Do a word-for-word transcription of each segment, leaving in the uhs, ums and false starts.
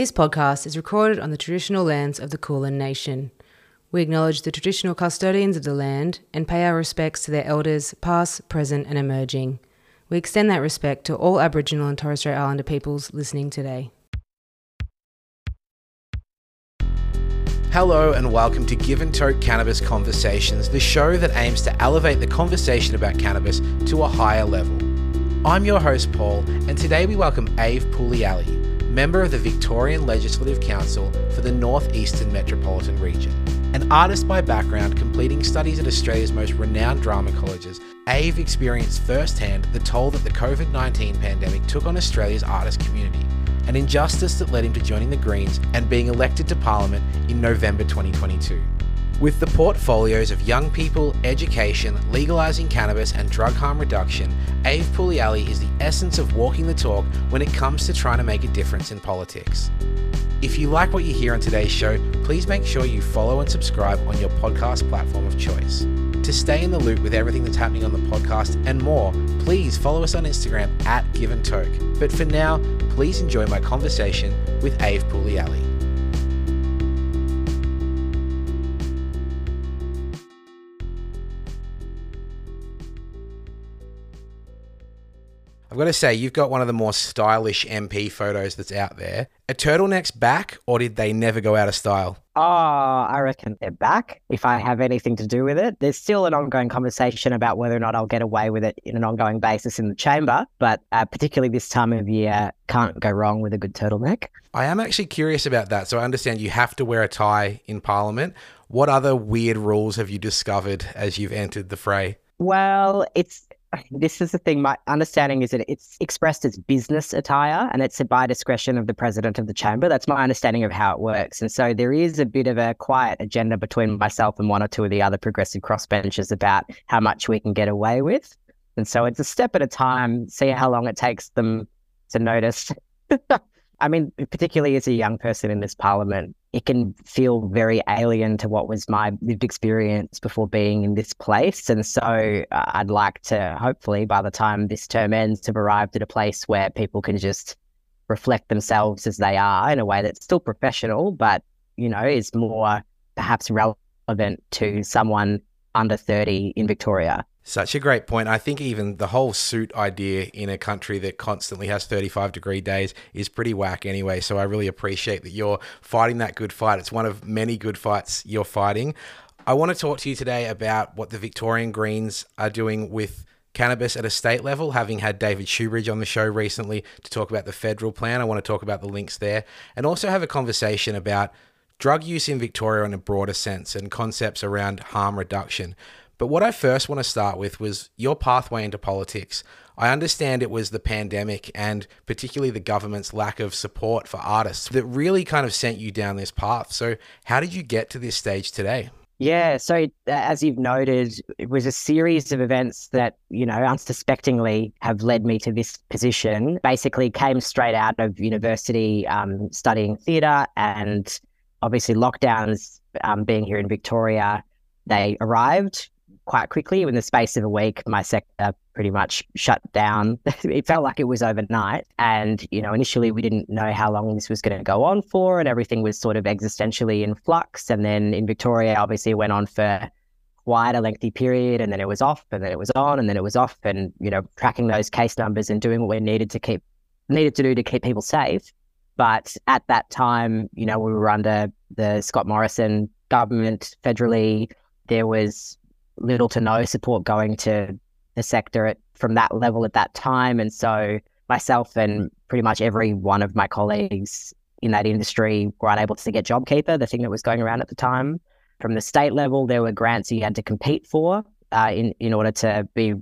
This podcast is recorded on the traditional lands of the Kulin Nation. We acknowledge the traditional custodians of the land and pay our respects to their elders, past, present and emerging. We extend that respect to all Aboriginal and Torres Strait Islander peoples listening today. Hello and welcome to Give and Toke Cannabis Conversations, the show that aims to elevate the conversation about cannabis to a higher level. I'm your host, Paul, and today we welcome Aiv Puglielli, member of the Victorian Legislative Council for the North Eastern Metropolitan Region. An artist by background, completing studies at Australia's most renowned drama colleges, Aiv experienced firsthand the toll that the covid nineteen pandemic took on Australia's artist community, an injustice that led him to joining the Greens and being elected to Parliament in November twenty twenty-two. With the portfolios of young people, education, legalising cannabis and drug harm reduction, Aiv Puglielli is the essence of walking the talk when it comes to trying to make a difference in politics. If you like what you hear on today's show, please make sure you follow and subscribe on your podcast platform of choice. To stay in the loop with everything that's happening on the podcast and more, please follow us on Instagram at Give and Toke. But for now, please enjoy my conversation with Aiv Puglielli. I've got to say, you've got one of the more stylish M P photos that's out there. A turtleneck's back, or did they never go out of style? Oh, I reckon they're back, if I have anything to do with it. There's still an ongoing conversation about whether or not I'll get away with it in an ongoing basis in the chamber, but uh, particularly this time of year, can't go wrong with a good turtleneck. I am actually curious about that. So I understand you have to wear a tie in Parliament. What other weird rules have you discovered as you've entered the fray? Well, it's... This is the thing. My understanding is that it's expressed as business attire and it's by discretion of the president of the chamber. That's my understanding of how it works. And so there is a bit of a quiet agenda between myself and one or two of the other progressive crossbenchers about how much we can get away with. And so it's a step at a time, see how long it takes them to notice. I mean, particularly as a young person in this parliament, it can feel very alien to what was my lived experience before being in this place. And so uh, I'd like to, hopefully, by the time this term ends, to have arrived at a place where people can just reflect themselves as they are in a way that's still professional, but, you know, is more perhaps relevant to someone under thirty in Victoria. Such a great point. I think even the whole suit idea in a country that constantly has thirty-five degree days is pretty whack anyway. So I really appreciate that you're fighting that good fight. It's one of many good fights you're fighting. I want to talk to you today about what the Victorian Greens are doing with cannabis at a state level, having had David Shoebridge on the show recently to talk about the federal plan. I want to talk about the links there and also have a conversation about drug use in Victoria in a broader sense and concepts around harm reduction. But what I first want to start with was your pathway into politics. I understand it was the pandemic and particularly the government's lack of support for artists that really kind of sent you down this path. So how did you get to this stage today? Yeah, so as you've noted, it was a series of events that, you know, unsuspectingly have led me to this position. Basically came straight out of university um, studying theatre, and obviously lockdowns um, being here in Victoria, they arrived quite quickly. In the space of a week, my sector pretty much shut down. It felt like it was overnight. And, you know, initially we didn't know how long this was going to go on for, and everything was sort of existentially in flux. And then in Victoria, obviously it went on for quite a lengthy period, and then it was off, and then it was on, and then it was off. And, you know, tracking those case numbers and doing what we needed to keep, needed to do to keep people safe. But at that time, you know, we were under the Scott Morrison government federally. There was little to no support going to the sector at, from that level at that time. And so myself and pretty much every one of my colleagues in that industry were unable to get JobKeeper, the thing that was going around at the time. From the state level, there were grants you had to compete for uh, in, in order to be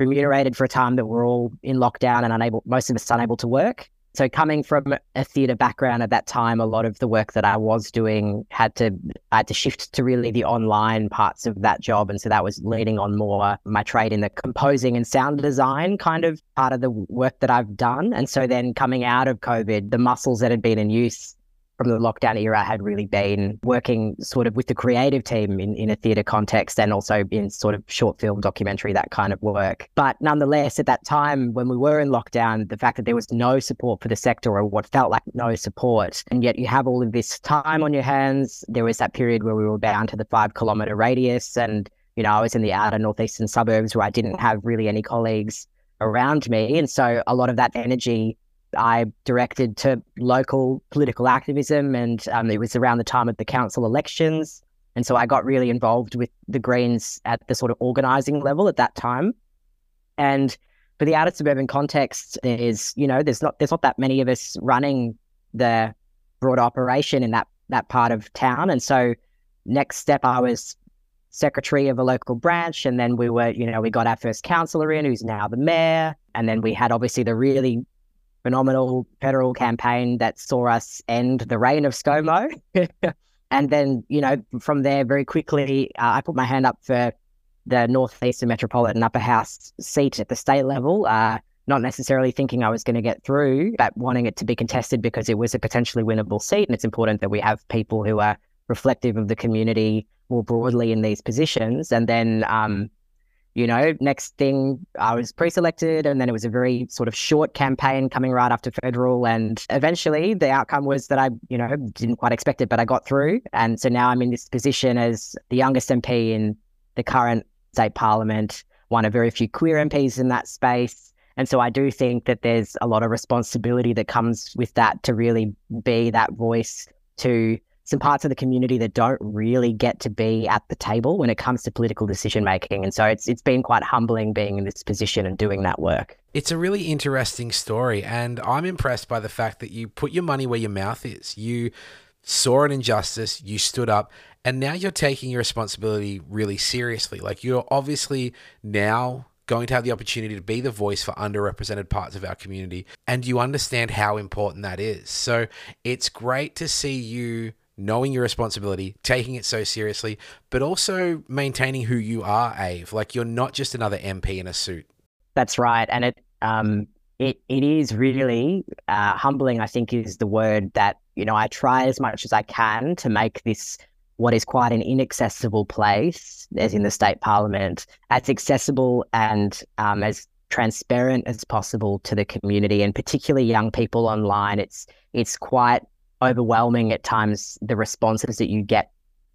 remunerated for a time that we're all in lockdown and unable, most of us unable to work. So coming from a theatre background at that time, a lot of the work that I was doing had to I had to shift to really the online parts of that job. And so that was leaning on more my trade in the composing and sound design kind of part of the work that I've done. And so then coming out of COVID, the muscles that had been in use from the lockdown era had really been working sort of with the creative team in, in a theatre context and also in sort of short film, documentary, that kind of work. But nonetheless, at that time when we were in lockdown, the fact that there was no support for the sector, or what felt like no support, and yet you have all of this time on your hands. There was that period where we were bound to the five kilometre radius, and, you know, I was in the outer northeastern suburbs where I didn't have really any colleagues around me. And so a lot of that energy I directed to local political activism, and um, it was around the time of the council elections. And so I got really involved with the Greens at the sort of organising level at that time. And for the outer suburban context, there is, you know, there's not there's not that many of us running the broad operation in that, that part of town. And so next step, I was secretary of a local branch, and then we were, you know, we got our first councillor in, who's now the mayor. And then we had obviously the really phenomenal federal campaign that saw us end the reign of ScoMo. And then, you know, from there very quickly, uh, I put my hand up for the North Eastern Metropolitan Upper House seat at the state level, uh, not necessarily thinking I was going to get through, but wanting it to be contested because it was a potentially winnable seat. And it's important that we have people who are reflective of the community more broadly in these positions. And then, um, you know, next thing, I was pre-selected, and then it was a very sort of short campaign coming right after federal. And eventually the outcome was that I, you know, didn't quite expect it, but I got through. And so now I'm in this position as the youngest M P in the current state parliament, one of very few queer M Ps in that space. And so I do think that there's a lot of responsibility that comes with that, to really be that voice to some parts of the community that don't really get to be at the table when it comes to political decision making. And so it's it's been quite humbling being in this position and doing that work. It's a really interesting story, and I'm impressed by the fact that you put your money where your mouth is. You saw an injustice, you stood up, and now you're taking your responsibility really seriously. Like, you're obviously now going to have the opportunity to be the voice for underrepresented parts of our community, and you understand how important that is. So it's great to see you knowing your responsibility, taking it so seriously, but also maintaining who you are, Aiv. Like, you're not just another M P in a suit. That's right. And it um, it it is really uh, humbling, I think, is the word. That, you know, I try as much as I can to make this, what is quite an inaccessible place, as in the state parliament, as accessible and um, as transparent as possible to the community, and particularly young people online. It's it's quite overwhelming at times, the responses that you get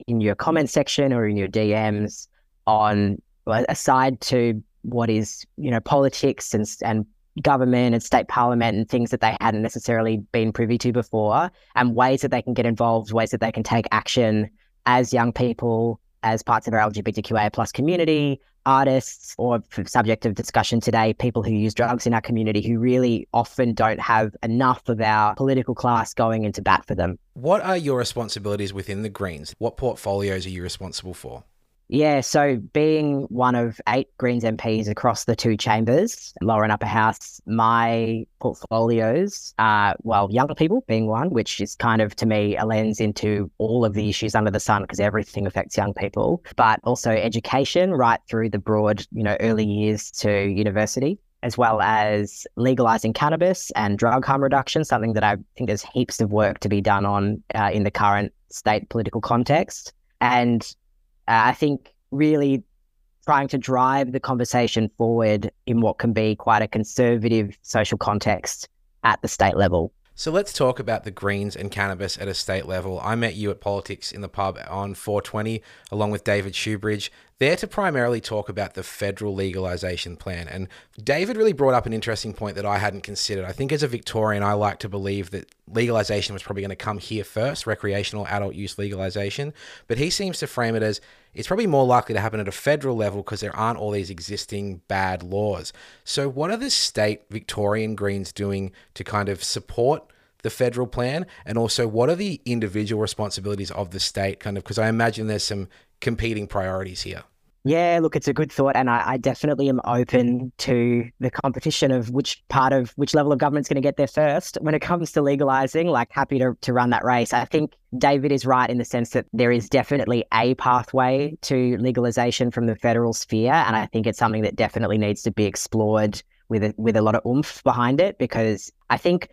in your comment section or in your D Ms on, aside to what is, you know, politics and and government and state parliament and things that they hadn't necessarily been privy to before, and ways that they can get involved, ways that they can take action as young people, as parts of our L G B T Q I A plus community, artists, or subject of discussion today, people who use drugs in our community, who really often don't have enough of our political class going into bat for them. What are your responsibilities within the Greens? What portfolios are you responsible for? Yeah, so being one of eight Greens M Ps across the two chambers, lower and upper house, my portfolios are, well, younger people being one, which is kind of, to me, a lens into all of the issues under the sun, because everything affects young people, but also education right through the broad, you know, early years to university, as well as legalizing cannabis and drug harm reduction, something that I think there's heaps of work to be done on uh, in the current state political context. And Uh, I think really trying to drive the conversation forward in what can be quite a conservative social context at the state level. So let's talk about the Greens and cannabis at a state level. I met you at Politics in the Pub on four twenty, along with David Shoebridge, there to primarily talk about the federal legalisation plan. And David really brought up an interesting point that I hadn't considered. I think as a Victorian, I like to believe that legalisation was probably going to come here first, recreational adult use legalisation. But he seems to frame it as it's probably more likely to happen at a federal level because there aren't all these existing bad laws. So what are the state Victorian Greens doing to kind of support the federal plan? And also, what are the individual responsibilities of the state, kind of, because I imagine there's some competing priorities here? Yeah, look, it's a good thought. And I, I definitely am open to the competition of which part of which level of government's going to get there first when it comes to legalizing, like, happy to, to run that race. I think David is right in the sense that there is definitely a pathway to legalization from the federal sphere. And I think it's something that definitely needs to be explored with a, with a lot of oomph behind it, because I think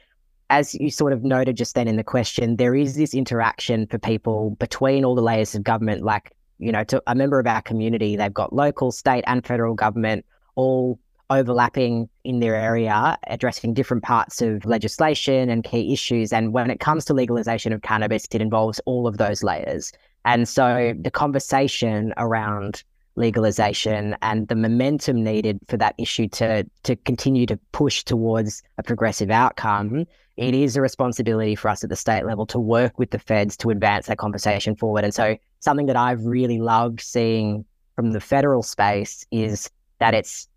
as you sort of noted just then in the question, there is this interaction for people between all the layers of government. Like, you know, to a member of our community, they've got local, state and federal government all overlapping in their area, addressing different parts of legislation and key issues. And when it comes to legalization of cannabis, it involves all of those layers. And so the conversation around legalization and the momentum needed for that issue to to continue to push towards a progressive outcome, it is a responsibility for us at the state level to work with the feds to advance that conversation forward. And so something that I've really loved seeing from the federal space is that it's,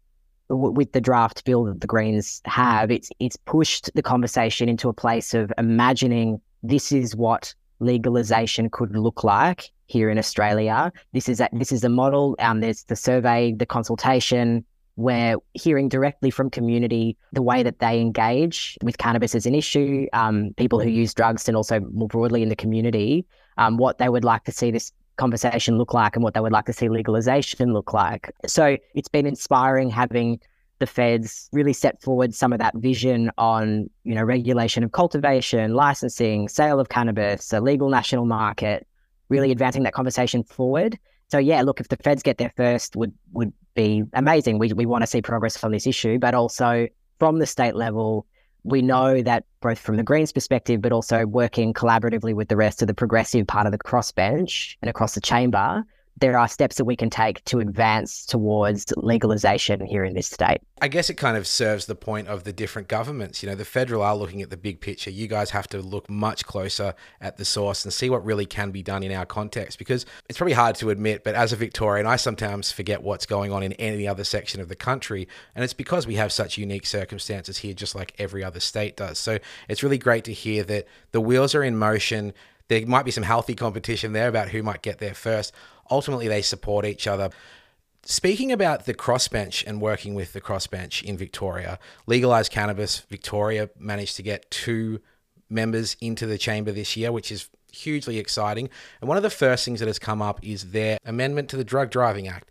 with the draft bill that the Greens have, it's it's pushed the conversation into a place of imagining this is what legalization could look like here in Australia. This is a, this is a model. Um, there's the survey, the consultation. We're hearing directly from community the way that they engage with cannabis as an issue, um, people who use drugs, and also more broadly in the community, um, what they would like to see this conversation look like and what they would like to see legalization look like. So it's been inspiring having the feds really set forward some of that vision on, you know, regulation of cultivation, licensing, sale of cannabis, a legal national market, really advancing that conversation forward. So yeah, look, if the feds get there first would would be amazing. We we want to see progress on this issue, but also from the state level, we know that both from the Greens perspective, but also working collaboratively with the rest of the progressive part of the crossbench and across the chamber, there are steps that we can take to advance towards legalisation here in this state. I guess it kind of serves the point of the different governments. You know, the federal are looking at the big picture. You guys have to look much closer at the source and see what really can be done in our context, because it's probably hard to admit, but as a Victorian, I sometimes forget what's going on in any other section of the country. And it's because we have such unique circumstances here, just like every other state does. So it's really great to hear that the wheels are in motion. There might be some healthy competition there about who might get there first. Ultimately, they support each other. Speaking about the crossbench and working with the crossbench in Victoria, Legalize Cannabis Victoria managed to get two members into the chamber this year, which is hugely exciting. And one of the first things that has come up is their amendment to the Drug Driving Act.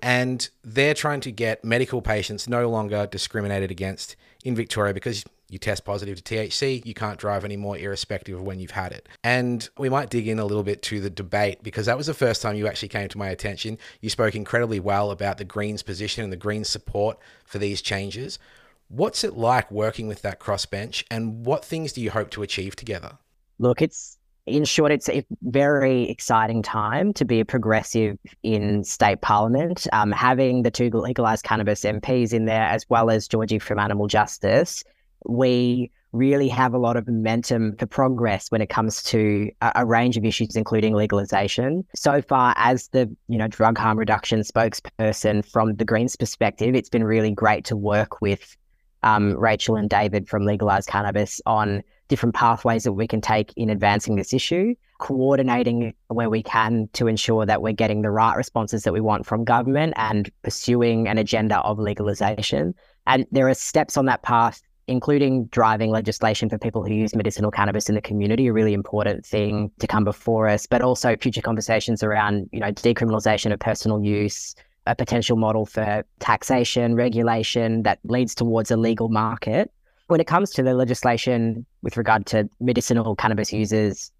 And they're trying to get medical patients no longer discriminated against in Victoria because you test positive to T H C, you can't drive anymore, irrespective of when you've had it. And we might dig in a little bit to the debate, because that was the first time you actually came to my attention. You spoke incredibly well about the Greens' position and the Greens' support for these changes. What's it like working with that crossbench, and what things do you hope to achieve together? Look, it's in short, it's a very exciting time to be a progressive in state parliament. Um, having the two legalised cannabis M Ps in there, as well as Georgie from Animal Justice, we really have a lot of momentum for progress when it comes to a, a range of issues, including legalization. So far, as the you know drug harm reduction spokesperson from the Greens perspective, it's been really great to work with um, Rachel and David from Legalize Cannabis on different pathways that we can take in advancing this issue, coordinating where we can to ensure that we're getting the right responses that we want from government and pursuing an agenda of legalization. And there are steps on that path, including driving legislation for people who use medicinal cannabis in the community, a really important thing to come before us, but also future conversations around, you know, decriminalisation of personal use, a potential model for taxation, regulation that leads towards a legal market. When it comes to the legislation with regard to medicinal cannabis users,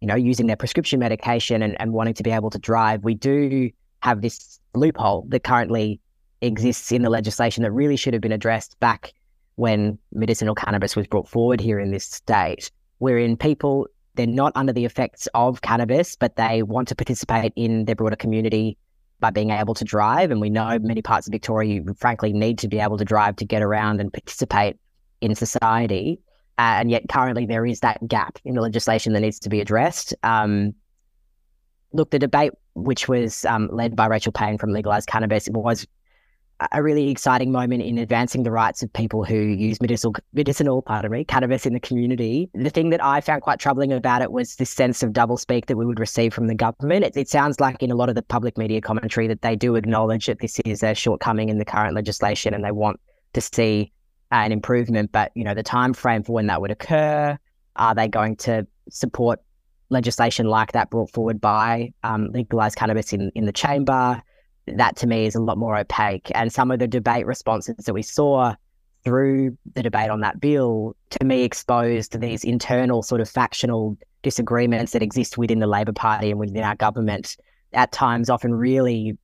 you know, using their prescription medication and, and wanting to be able to drive, we do have this loophole that currently exists in the legislation that really should have been addressed back when medicinal cannabis was brought forward here in this state, wherein people, they're not under the effects of cannabis, but they want to participate in their broader community by being able to drive. And we know many parts of Victoria, you frankly need to be able to drive to get around and participate in society. Uh, and yet currently there is that gap in the legislation that needs to be addressed. Um, look, the debate, which was um, led by Rachel Payne from Legalize Cannabis, it was a really exciting moment in advancing the rights of people who use medicinal, medicinal, pardon me, cannabis in the community. The thing that I found quite troubling about it was this sense of doublespeak that we would receive from the government. It, it sounds like in a lot of the public media commentary that they do acknowledge that this is a shortcoming in the current legislation and they want to see an improvement. But, you know, the time frame for when that would occur, are they going to support legislation like that brought forward by um, Legalised Cannabis in, in the chamber? That to me is a lot more opaque. And some of the debate responses that we saw through the debate on that bill, to me, exposed these internal sort of factional disagreements that exist within the Labor Party and within our government, at times often really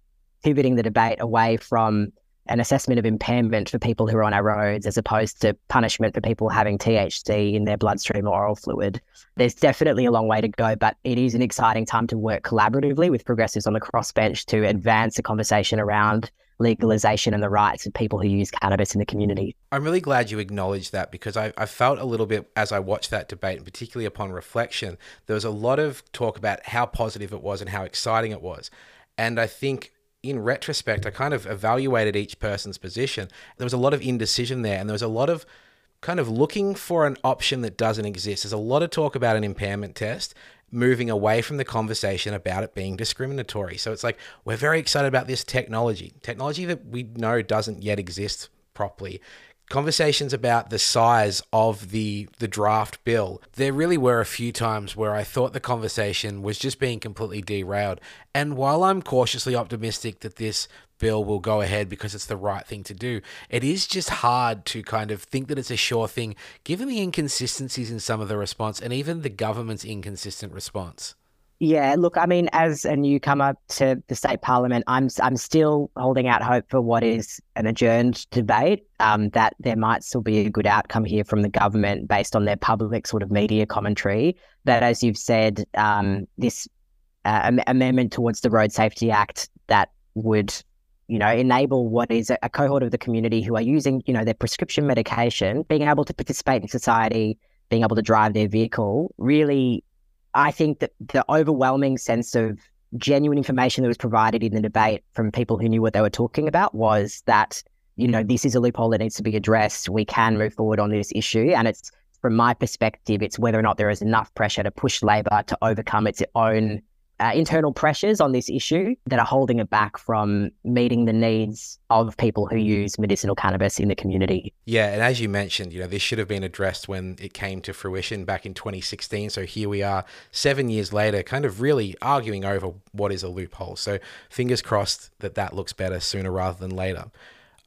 pivoting the debate away from an assessment of impairment for people who are on our roads as opposed to punishment for people having T H C in their bloodstream or oral fluid. There's definitely a long way to go, but it is an exciting time to work collaboratively with progressives on the crossbench to advance the conversation around legalisation and the rights of people who use cannabis in the community. I'm really glad you acknowledged that, because I, I felt a little bit as I watched that debate, and particularly upon reflection, there was a lot of talk about how positive it was and how exciting it was. And I think in retrospect, I kind of evaluated each person's position. There was a lot of indecision there, and there was a lot of kind of looking for an option that doesn't exist. There's a lot of talk about an impairment test, moving away from the conversation about it being discriminatory. So it's like, we're very excited about this technology, technology that we know doesn't yet exist properly. Conversations about the size of the, the draft bill. There really were a few times where I thought the conversation was just being completely derailed. And while I'm cautiously optimistic that this bill will go ahead because it's the right thing to do, it is just hard to kind of think that it's a sure thing, given the inconsistencies in some of the response and even the government's inconsistent response. Yeah, look, I mean, as a newcomer to the state parliament, I'm I'm still holding out hope for what is an adjourned debate, um, that there might still be a good outcome here from the government based on their public sort of media commentary. But as you've said, um, this uh, am- amendment towards the Road Safety Act that would, you know, enable what is a, a cohort of the community who are using, you know, their prescription medication, being able to participate in society, being able to drive their vehicle, really... I think that the overwhelming sense of genuine information that was provided in the debate from people who knew what they were talking about was that, you know, this is a loophole that needs to be addressed. We can move forward on this issue. And it's, from my perspective, it's whether or not there is enough pressure to push Labor to overcome its own uh, internal pressures on this issue that are holding it back from meeting the needs of people who use medicinal cannabis in the community. Yeah, and as you mentioned, you know, this should have been addressed when it came to fruition back in twenty sixteen. So here we are, seven years later, kind of really arguing over what is a loophole. So fingers crossed that that looks better sooner rather than later.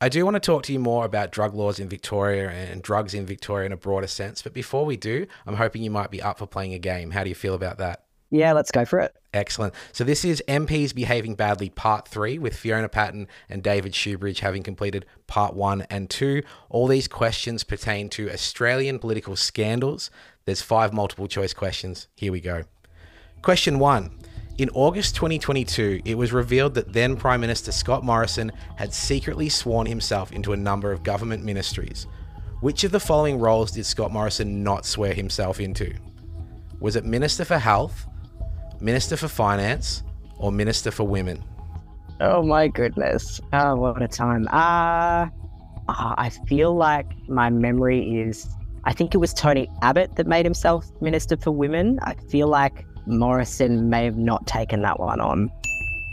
I do want to talk to you more about drug laws in Victoria and drugs in Victoria in a broader sense. But before we do, I'm hoping you might be up for playing a game. How do you feel about that? Yeah, let's go for it. Excellent. So this is M Ps Behaving Badly Part three, with Fiona Patton and David Shoebridge having completed Part one and two. All these questions pertain to Australian political scandals. There's five multiple choice questions. Here we go. Question one. In August twenty twenty-two, it was revealed that then Prime Minister Scott Morrison had secretly sworn himself into a number of government ministries. Which of the following roles did Scott Morrison not swear himself into? Was it Minister for Health, Minister for Finance, or Minister for Women? Oh my goodness. Oh, what a time. Uh, I feel like my memory is, I think it was Tony Abbott that made himself Minister for Women. I feel like Morrison may have not taken that one on.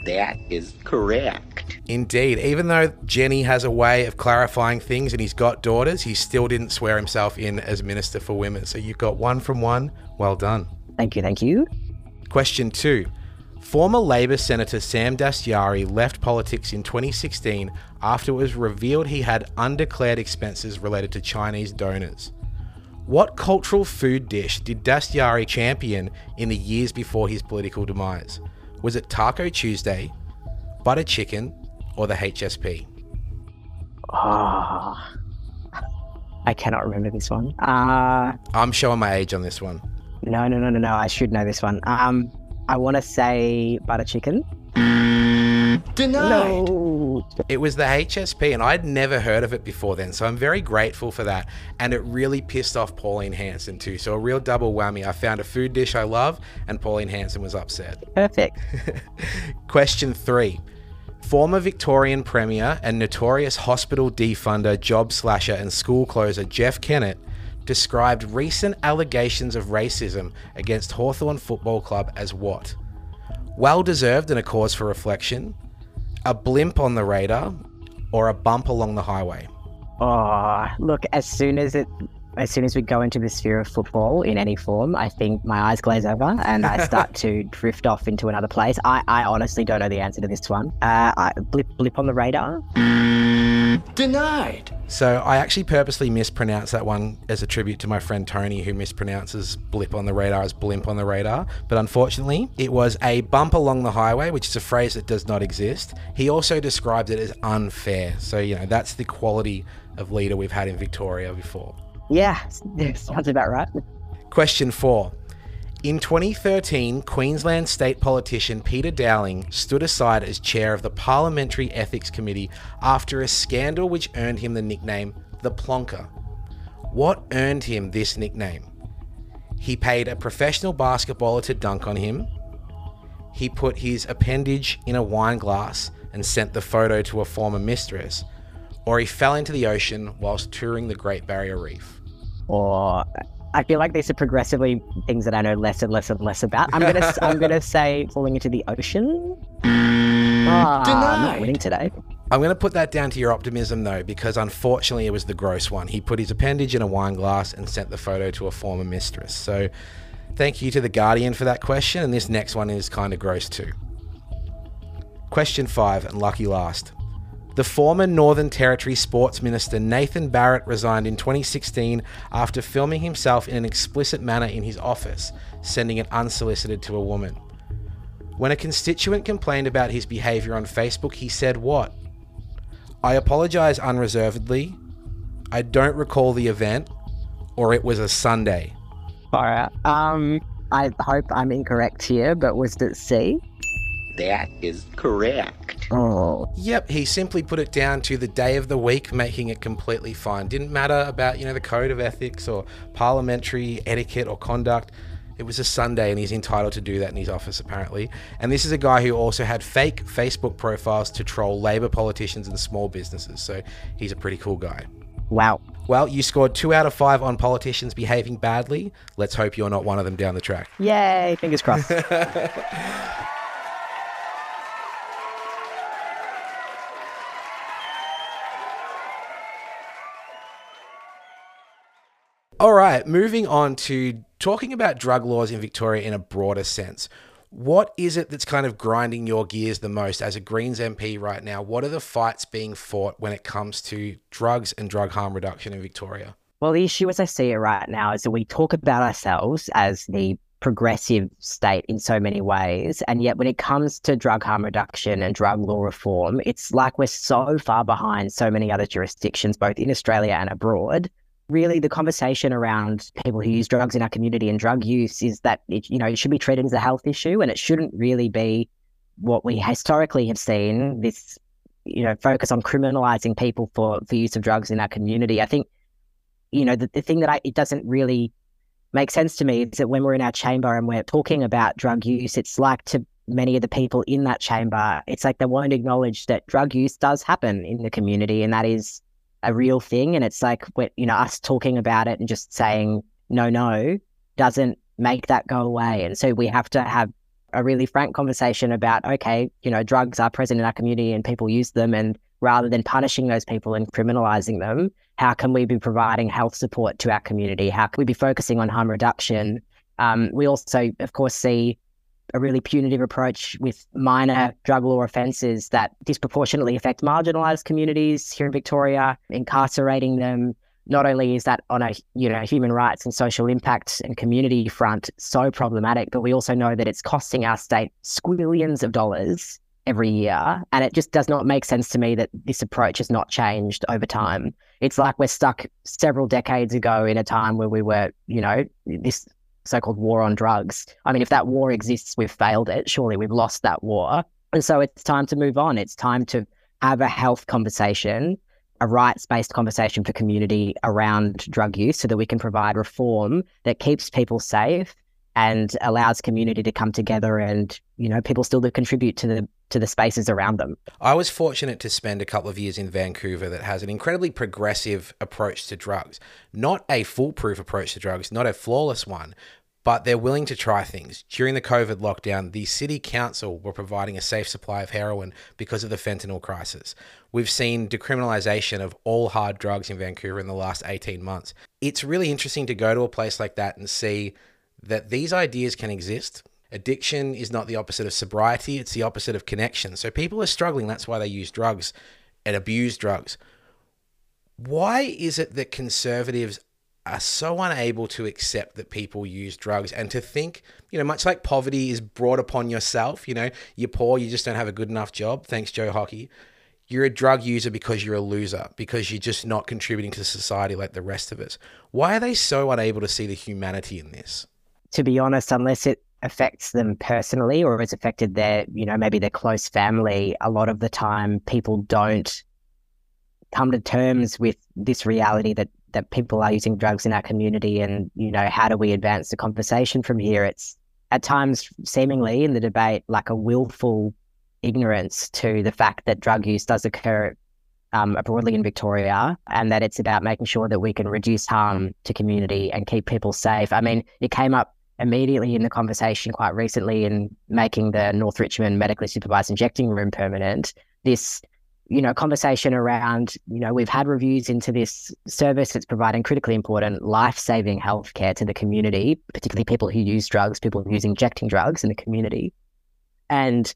That is correct. Indeed. Even though Jenny has a way of clarifying things and he's got daughters, he still didn't swear himself in as Minister for Women. So you've got one from one. Well done. Thank you. Thank you. Question two. Former Labor Senator Sam Dastyari left politics in twenty sixteen after it was revealed he had undeclared expenses related to Chinese donors. What cultural food dish did Dastyari champion in the years before his political demise? Was it Taco Tuesday, butter chicken, or the H S P? Oh, I cannot remember this one. Uh... I'm showing my age on this one. No, no, no, no, no. I should know this one. Um, I want to say butter chicken. Denied. No. It was the H S P, and I'd never heard of it before then, so I'm very grateful for that. And it really pissed off Pauline Hanson too, so a real double whammy. I found a food dish I love, and Pauline Hanson was upset. Perfect. Question three. Former Victorian Premier and notorious hospital defunder, job slasher, and school closer Jeff Kennett described recent allegations of racism against Hawthorn Football Club as what? Well-deserved and a cause for reflection, a blimp on the radar, or a bump along the highway? Oh, look, as soon as it, as soon as we go into the sphere of football in any form, I think my eyes glaze over and I start to drift off into another place. I, I honestly don't know the answer to this one. Uh, I, blip, blip on the radar? Denied. So I actually purposely mispronounced that one as a tribute to my friend Tony, who mispronounces blip on the radar as blimp on the radar. But unfortunately, it was a bump along the highway, which is a phrase that does not exist. He also described it as unfair. So, you know, that's the quality of leader we've had in Victoria before. Yeah, sounds about right. Question four. In twenty thirteen, Queensland state politician Peter Dowling stood aside as chair of the Parliamentary Ethics Committee after a scandal which earned him the nickname The Plonker. What earned him this nickname? He paid a professional basketballer to dunk on him. He put his appendage in a wine glass and sent the photo to a former mistress. Or he fell into the ocean whilst touring the Great Barrier Reef. Or... I feel like these are progressively things that I know less and less and less about. I'm gonna, I'm gonna say falling into the ocean. Oh, I'm not winning today. I'm gonna put that down to your optimism though, because unfortunately it was the gross one. He put his appendage in a wine glass and sent the photo to a former mistress. So, thank you to the Guardian for that question. And this next one is kind of gross too. Question five, and lucky last. The former Northern Territory Sports Minister Nathan Barrett resigned in twenty sixteen after filming himself in an explicit manner in his office, sending it unsolicited to a woman. When a constituent complained about his behaviour on Facebook, he said what? I apologise unreservedly, I don't recall the event, or it was a Sunday. Alright, um, I hope I'm incorrect here, but was it C? That is correct. Oh. Yep, he simply put it down to the day of the week, making it completely fine. Didn't matter about, you know, the code of ethics or parliamentary etiquette or conduct. It was a Sunday and he's entitled to do that in his office, apparently. And this is a guy who also had fake Facebook profiles to troll Labor politicians and small businesses. So he's a pretty cool guy. Wow. Well, you scored two out of five on politicians behaving badly. Let's hope you're not one of them down the track. Yay, fingers crossed. All right, moving on to talking about drug laws in Victoria in a broader sense. What is it that's kind of grinding your gears the most as a Greens M P right now? What are the fights being fought when it comes to drugs and drug harm reduction in Victoria? Well, the issue as I see it right now is that we talk about ourselves as the progressive state in so many ways. And yet when it comes to drug harm reduction and drug law reform, it's like we're so far behind so many other jurisdictions, both in Australia and abroad. Really, the conversation around people who use drugs in our community and drug use is that it, you know, it should be treated as a health issue, and it shouldn't really be what we historically have seen, this, you know, focus on criminalizing people for, for use of drugs in our community. I think, you know, the, the thing that I, it doesn't really make sense to me is that when we're in our chamber and we're talking about drug use, it's like to many of the people in that chamber, it's like they won't acknowledge that drug use does happen in the community, and that is a real thing. And it's like, you know, us talking about it and just saying no, no, doesn't make that go away. And so we have to have a really frank conversation about, okay, you know, drugs are present in our community and people use them. And rather than punishing those people and criminalizing them, how can we be providing health support to our community? How can we be focusing on harm reduction? Um, we also, of course, see a really punitive approach with minor drug law offences that disproportionately affect marginalised communities here in Victoria, incarcerating them. Not only is that on a, you know, human rights and social impact and community front so problematic, but we also know that it's costing our state squillions of dollars every year. And it just does not make sense to me that this approach has not changed over time. It's like we're stuck several decades ago in a time where we were, you know, this so-called war on drugs. I mean, if that war exists, we've failed it. Surely we've lost that war. And so it's time to move on. It's time to have a health conversation, a rights-based conversation for community around drug use so that we can provide reform that keeps people safe and allows community to come together and, you know, people still to contribute to the to the spaces around them. I was fortunate to spend a couple of years in Vancouver that has an incredibly progressive approach to drugs. Not a foolproof approach to drugs, not a flawless one, but they're willing to try things. During the COVID lockdown, the city council were providing a safe supply of heroin because of the fentanyl crisis. We've seen decriminalisation of all hard drugs in Vancouver in the last eighteen months. It's really interesting to go to a place like that and see that these ideas can exist. Addiction is not the opposite of sobriety, it's the opposite of connection. So people are struggling, that's why they use drugs and abuse drugs. why is it that conservatives are so unable to accept that people use drugs, and to think, you know, much like poverty is brought upon yourself, you know, you're poor, you just don't have a good enough job, thanks Joe Hockey, you're a drug user because you're a loser, because you're just not contributing to society like the rest of us. Why are they so unable to see the humanity in this? To be honest, unless it affects them personally or has affected their, you know, maybe their close family, a lot of the time people don't come to terms with this reality that that people are using drugs in our community, and, you know, how do we advance the conversation from here? It's at times seemingly in the debate like a willful ignorance to the fact that drug use does occur um, broadly in Victoria, and that it's about making sure that we can reduce harm to community and keep people safe. I mean, it came up immediately in the conversation quite recently in making the North Richmond medically supervised injecting room permanent. This you know, conversation around, you know, we've had reviews into this service that's providing critically important life-saving healthcare to the community, particularly people who use drugs, people who use injecting drugs in the community. And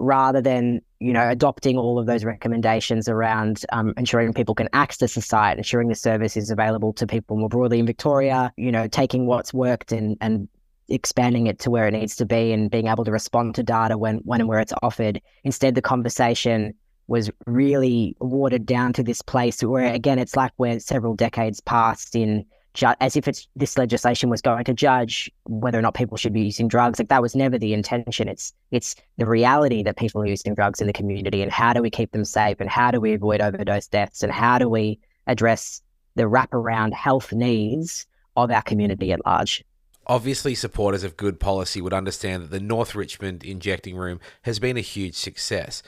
rather than, you know, adopting all of those recommendations around um, ensuring people can access the site, ensuring the service is available to people more broadly in Victoria, you know, taking what's worked and, and expanding it to where it needs to be and being able to respond to data when, when and where it's offered. Instead, the conversation was really watered down to this place where, again, it's like where several decades passed in ju- as if it's this legislation was going to judge whether or not people should be using drugs. Like, that was never the intention. It's it's the reality that people are using drugs in the community, and how do we keep them safe, and how do we avoid overdose deaths, and how do we address the wraparound health needs of our community at large. Obviously, supporters of good policy would understand that the North Richmond injecting room has been a huge success.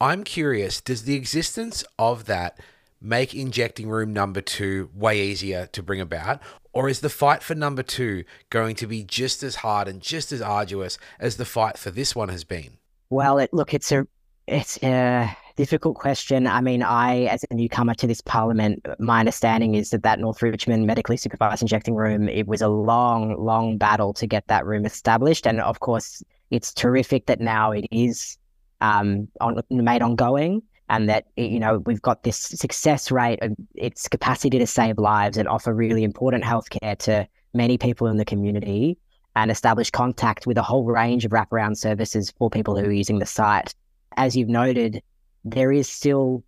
I'm curious, does the existence of that make injecting room number two way easier to bring about? Or is the fight for number two going to be just as hard and just as arduous as the fight for this one has been? Well, it, look, it's a, it's a difficult question. I mean, I, as a newcomer to this parliament, my understanding is that that North Richmond medically supervised injecting room, it was a long, long battle to get that room established. And of course, it's terrific that now it is Um, on, made ongoing, and that, you know, we've got this success rate of its capacity to save lives and offer really important healthcare to many people in the community, and establish contact with a whole range of wraparound services for people who are using the site. As you've noted, there is still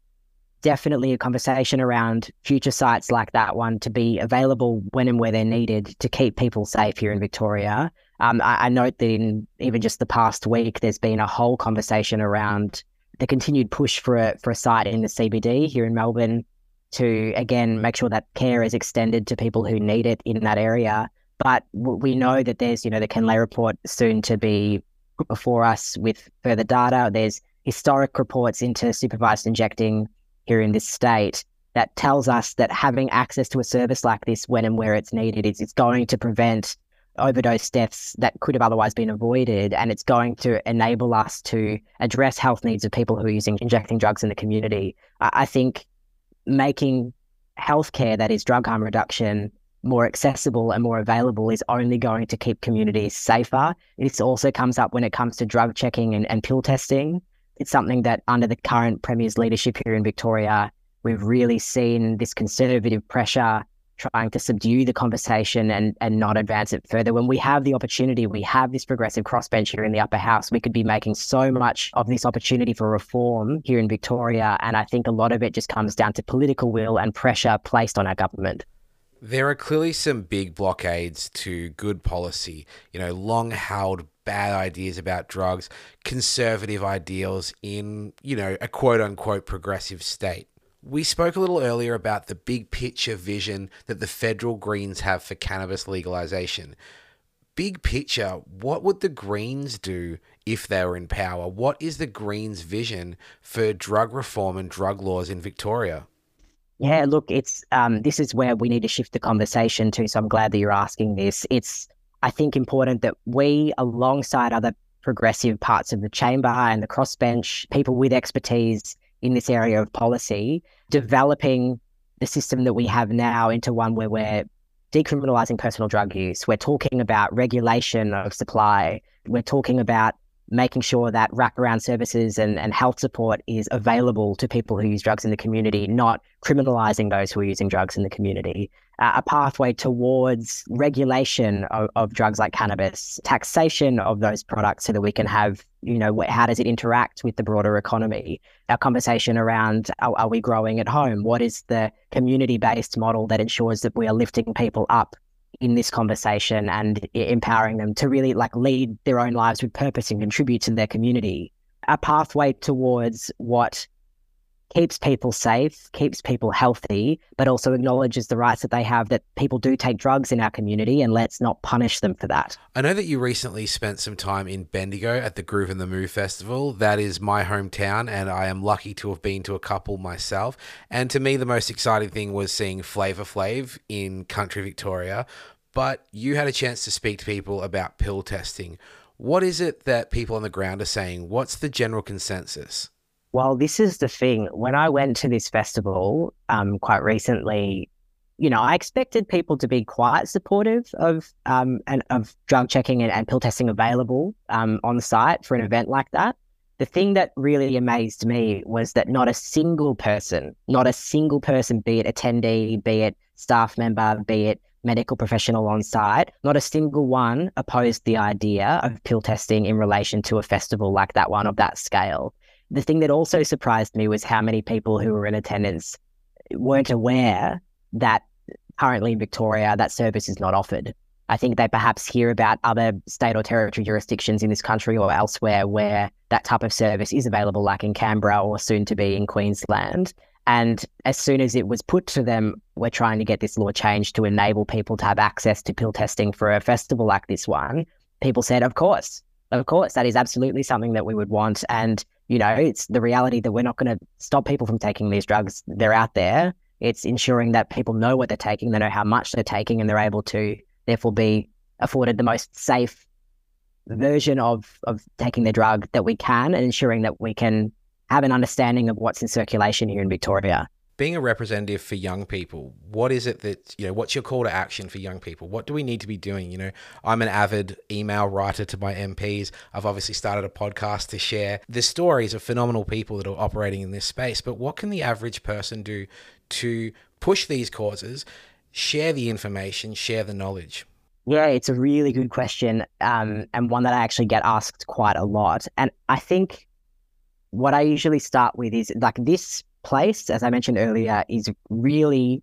definitely a conversation around future sites like that one to be available when and where they're needed to keep people safe here in Victoria. Um, I, I note that in even just the past week, there's been a whole conversation around the continued push for a, for a site in the C B D here in Melbourne to, again, make sure that care is extended to people who need it in that area. But we know that there's, you know, the Kenlay report soon to be before us with further data. There's historic reports into supervised injecting here in this state that tells us that having access to a service like this when and where it's needed is it's going to prevent overdose deaths that could have otherwise been avoided, and it's going to enable us to address health needs of people who are using injecting drugs in the community. I think making healthcare that is drug harm reduction more accessible and more available is only going to keep communities safer. It also comes up when it comes to drug checking and, and pill testing. It's something that under the current Premier's leadership here in Victoria, we've really seen this conservative pressure trying to subdue the conversation and, and not advance it further. When we have the opportunity, we have this progressive crossbench here in the upper house, we could be making so much of this opportunity for reform here in Victoria. And I think a lot of it just comes down to political will and pressure placed on our government. There are clearly some big blockades to good policy, you know, long-held bad ideas about drugs, conservative ideals in, you know, a quote-unquote progressive state. We spoke a little earlier about the big picture vision that the federal Greens have for cannabis legalisation. Big picture, what would the Greens do if they were in power? What is the Greens' vision for drug reform and drug laws in Victoria? Yeah, look, it's um, this is where we need to shift the conversation to, so I'm glad that you're asking this. It's, I think, important that we, alongside other progressive parts of the chamber and the crossbench, people with expertise in this area of policy, developing the system that we have now into one where we're decriminalising personal drug use. We're talking about regulation of supply. We're talking about making sure that wraparound services and, and health support is available to people who use drugs in the community, not criminalising those who are using drugs in the community. Uh, a pathway towards regulation of, of drugs like cannabis, taxation of those products so that we can have, you know, wh- how does it interact with the broader economy? Our conversation around, are, are we growing at home? What is the community-based model that ensures that we are lifting people up in this conversation and empowering them to really like lead their own lives with purpose and contribute to their community? A pathway towards what keeps people safe, keeps people healthy, but also acknowledges the rights that they have, that people do take drugs in our community, and let's not punish them for that. I know that you recently spent some time in Bendigo at the Groove and the Move Festival. That is my hometown, and I am lucky to have been to a couple myself. And to me, the most exciting thing was seeing Flavor Flav in country Victoria. But you had a chance to speak to people about pill testing. What is it that people on the ground are saying? What's the general consensus? Well, this is the thing. When I went to this festival um, quite recently, you know, I expected people to be quite supportive of um, and of drug checking and, and pill testing available um, on the site for an event like that. The thing that really amazed me was that not a single person, not a single person, be it attendee, be it staff member, be it medical professional on site, not a single one opposed the idea of pill testing in relation to a festival like that one of that scale. The thing that also surprised me was how many people who were in attendance weren't aware that currently in Victoria, that service is not offered. I think they perhaps hear about other state or territory jurisdictions in this country or elsewhere where that type of service is available, like in Canberra or soon to be in Queensland. And as soon as it was put to them, we're trying to get this law changed to enable people to have access to pill testing for a festival like this one, people said, of course, of course, that is absolutely something that we would want. And you know, it's the reality that we're not going to stop people from taking these drugs. They're out there. It's ensuring that people know what they're taking, they know how much they're taking, and they're able to therefore be afforded the most safe version of, of taking the drug that we can, and ensuring that we can have an understanding of what's in circulation here in Victoria. Being a representative for young people, what is it that, you know, what's your call to action for young people? What do we need to be doing? You know, I'm an avid email writer to my M Ps. I've obviously started a podcast to share the stories of phenomenal people that are operating in this space. But what can the average person do to push these causes, share the information, share the knowledge? Yeah, it's a really good question, um, and one that I actually get asked quite a lot. And I think what I usually start with is like this place, as I mentioned earlier, is really,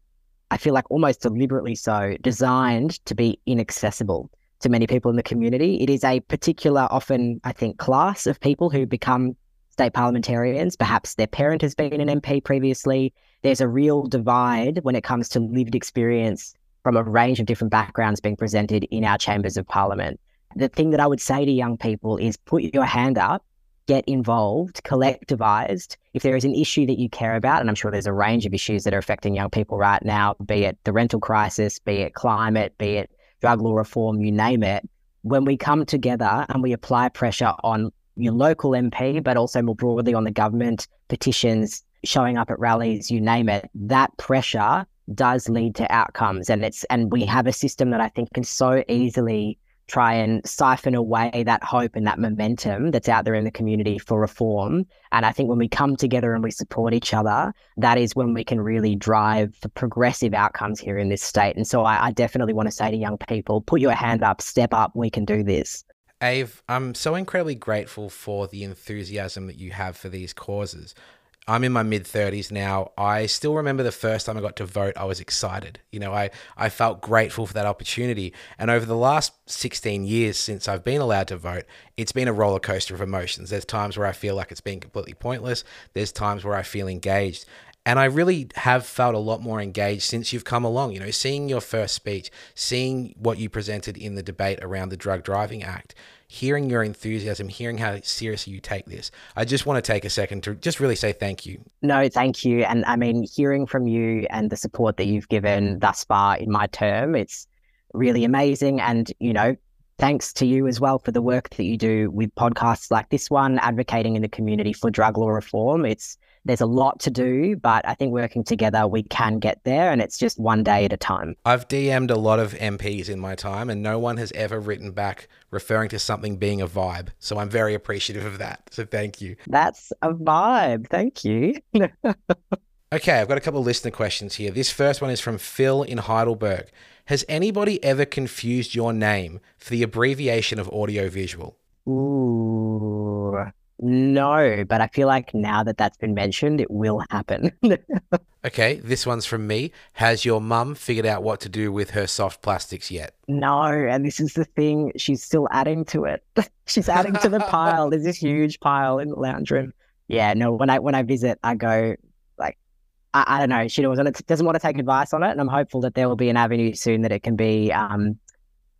I feel like almost deliberately so, designed to be inaccessible to many people in the community. It is a particular, often, I think, class of people who become state parliamentarians. Perhaps their parent has been an M P previously. There's a real divide when it comes to lived experience from a range of different backgrounds being presented in our chambers of parliament. The thing that I would say to young people is put your hand up, get involved, collectivized. If there is an issue that you care about, and I'm sure there's a range of issues that are affecting young people right now, be it the rental crisis, be it climate, be it drug law reform, you name it. When we come together and we apply pressure on your local M P, but also more broadly on the government, petitions, showing up at rallies, you name it, that pressure does lead to outcomes. And it's, and we have a system that I think can so easily try and siphon away that hope and that momentum that's out there in the community for reform. And I think when we come together and we support each other, that is when we can really drive the progressive outcomes here in this state. And so I, I definitely want to say to young people, put your hand up, step up, we can do this. Aiv, I'm so incredibly grateful for the enthusiasm that you have for these causes. I'm in my mid-thirties now. I still remember the first time I got to vote, I was excited. You know, I, I felt grateful for that opportunity. And over the last sixteen years since I've been allowed to vote, it's been a roller coaster of emotions. There's times where I feel like it's been completely pointless. There's times where I feel engaged. And I really have felt a lot more engaged since you've come along, you know, seeing your first speech, seeing what you presented in the debate around the Drug Driving Act, hearing your enthusiasm, hearing how seriously you take this. I just want to take a second to just really say thank you. No, thank you. And I mean, hearing from you and the support that you've given thus far in my term, it's really amazing. And, you know, thanks to you as well for the work that you do with podcasts like this one, advocating in the community for drug law reform. It's There's a lot to do, but I think working together, we can get there, and it's just one day at a time. I've D M'd a lot of M Ps in my time, and no one has ever written back referring to something being a vibe. So I'm very appreciative of that. So thank you. That's a vibe. Thank you. Okay, I've got a couple of listener questions here. This first one is from Phil in Heidelberg. Has anybody ever confused your name for the abbreviation of audiovisual? Ooh, no, but I feel like now that that's been mentioned, it will happen. Okay, this one's from me. Has your mum figured out what to do with her soft plastics yet? No, and this is the thing. She's still adding to it. She's adding to the pile. There's this huge pile in the lounge room. Yeah, no, when I when I visit, I go... I, I don't know. She doesn't, doesn't want to take advice on it, and I'm hopeful that there will be an avenue soon that it can be um,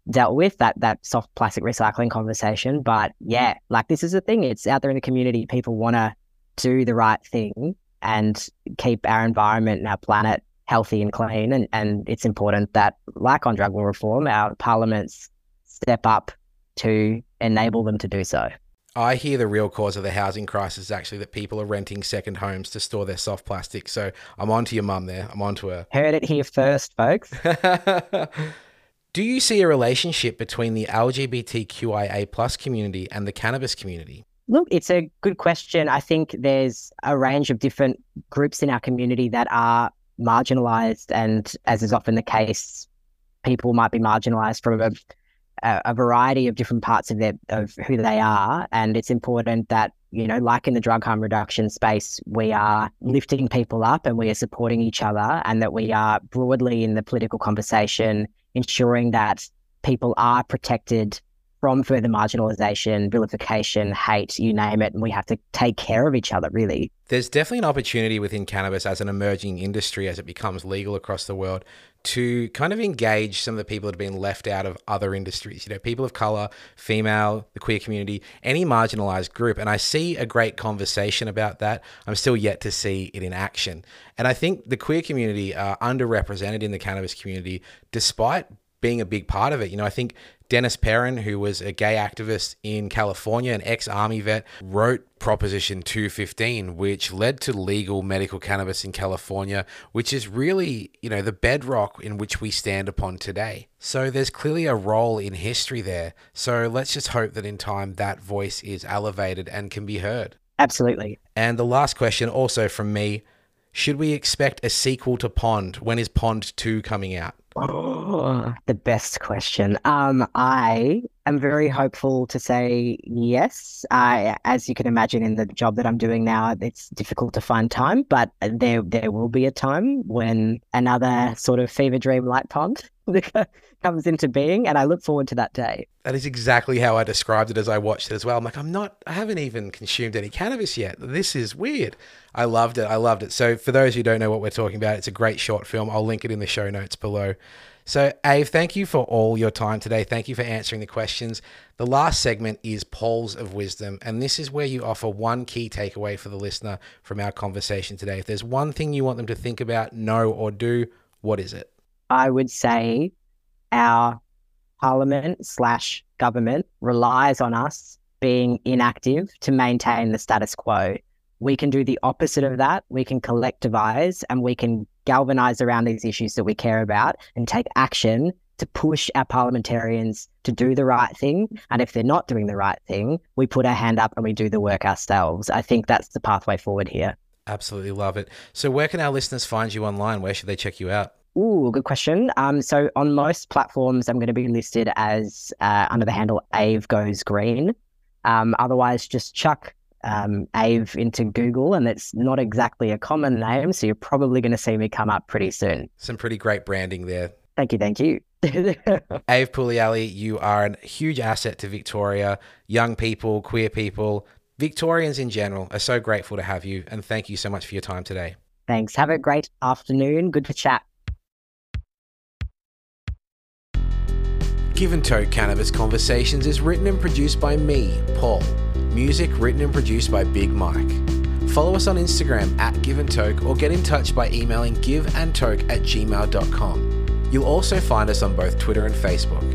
dealt with, that that soft plastic recycling conversation. But yeah, like this is the thing. It's out there in the community. People want to do the right thing and keep our environment and our planet healthy and clean. And, and it's important that, like on drug law reform, our parliaments step up to enable them to do so. I hear the real cause of the housing crisis is actually that people are renting second homes to store their soft plastic. So I'm on to your mum there. I'm on to her. Heard it here first, folks. Do you see a relationship between the L G B T Q I A plus community and the cannabis community? Look, it's a good question. I think there's a range of different groups in our community that are marginalized. And as is often the case, people might be marginalized from a a variety of different parts of their of who they are, and it's important that, you know, like in the drug harm reduction space, we are lifting people up and we are supporting each other, and that we are broadly in the political conversation ensuring that people are protected from further marginalization, vilification, hate, you name it, and we have to take care of each other, really. There's definitely an opportunity within cannabis as an emerging industry as it becomes legal across the world to kind of engage some of the people that have been left out of other industries, you know, people of color, female, the queer community, any marginalized group. And I see a great conversation about that. I'm still yet to see it in action. And I think the queer community are underrepresented in the cannabis community, despite being a big part of it. You know, I think Dennis Perrin, who was a gay activist in California, an ex-army vet, wrote Proposition two fifteen, which led to legal medical cannabis in California, which is really, you know, the bedrock in which we stand upon today. So there's clearly a role in history there. So let's just hope that in time that voice is elevated and can be heard. Absolutely. And the last question, also from me, should we expect a sequel to Pond? When is Pond two coming out? Oh, the best question. Um, I am very hopeful to say yes. I, as you can imagine, in the job that I'm doing now, it's difficult to find time, but there there will be a time when another sort of fever dream like Pond comes into being, and I look forward to that day. That is exactly how I described it as I watched it as well. I'm like, I'm not, I haven't even consumed any cannabis yet. This is weird. I loved it. I loved it. So for those who don't know what we're talking about, it's a great short film. I'll link it in the show notes below. So Aiv, thank you for all your time today. Thank you for answering the questions. The last segment is Polls of Wisdom, and this is where you offer one key takeaway for the listener from our conversation today. If there's one thing you want them to think about, know, or do, what is it? I would say our parliament slash government relies on us being inactive to maintain the status quo. We can do the opposite of that. We can collectivize and we can galvanize around these issues that we care about and take action to push our parliamentarians to do the right thing. And if they're not doing the right thing, we put our hand up and we do the work ourselves. I think that's the pathway forward here. Absolutely love it. So where can our listeners find you online? Where should they check you out? Ooh, good question. Um, so on most platforms, I'm going to be listed as uh, under the handle Aiv Goes Green. Um, otherwise, just chuck um, Aiv into Google, and it's not exactly a common name, so you're probably going to see me come up pretty soon. Some pretty great branding there. Thank you, thank you. Aiv Puglielli, you are a huge asset to Victoria, young people, queer people, Victorians in general are so grateful to have you, and thank you so much for your time today. Thanks. Have a great afternoon. Good to chat. Give and Toke Cannabis Conversations is written and produced by me, Paul. Music written and produced by Big Mike. Follow us on Instagram at Give and Toke, or get in touch by emailing giveandtoke at gmail dot com. You'll also find us on both Twitter and Facebook.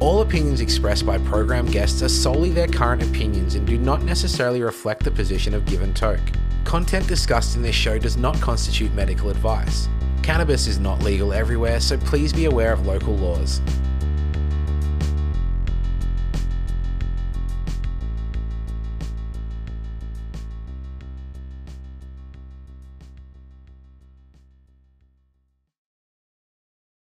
All opinions expressed by program guests are solely their current opinions and do not necessarily reflect the position of Give and Toke. Content discussed in this show does not constitute medical advice. Cannabis is not legal everywhere, so please be aware of local laws.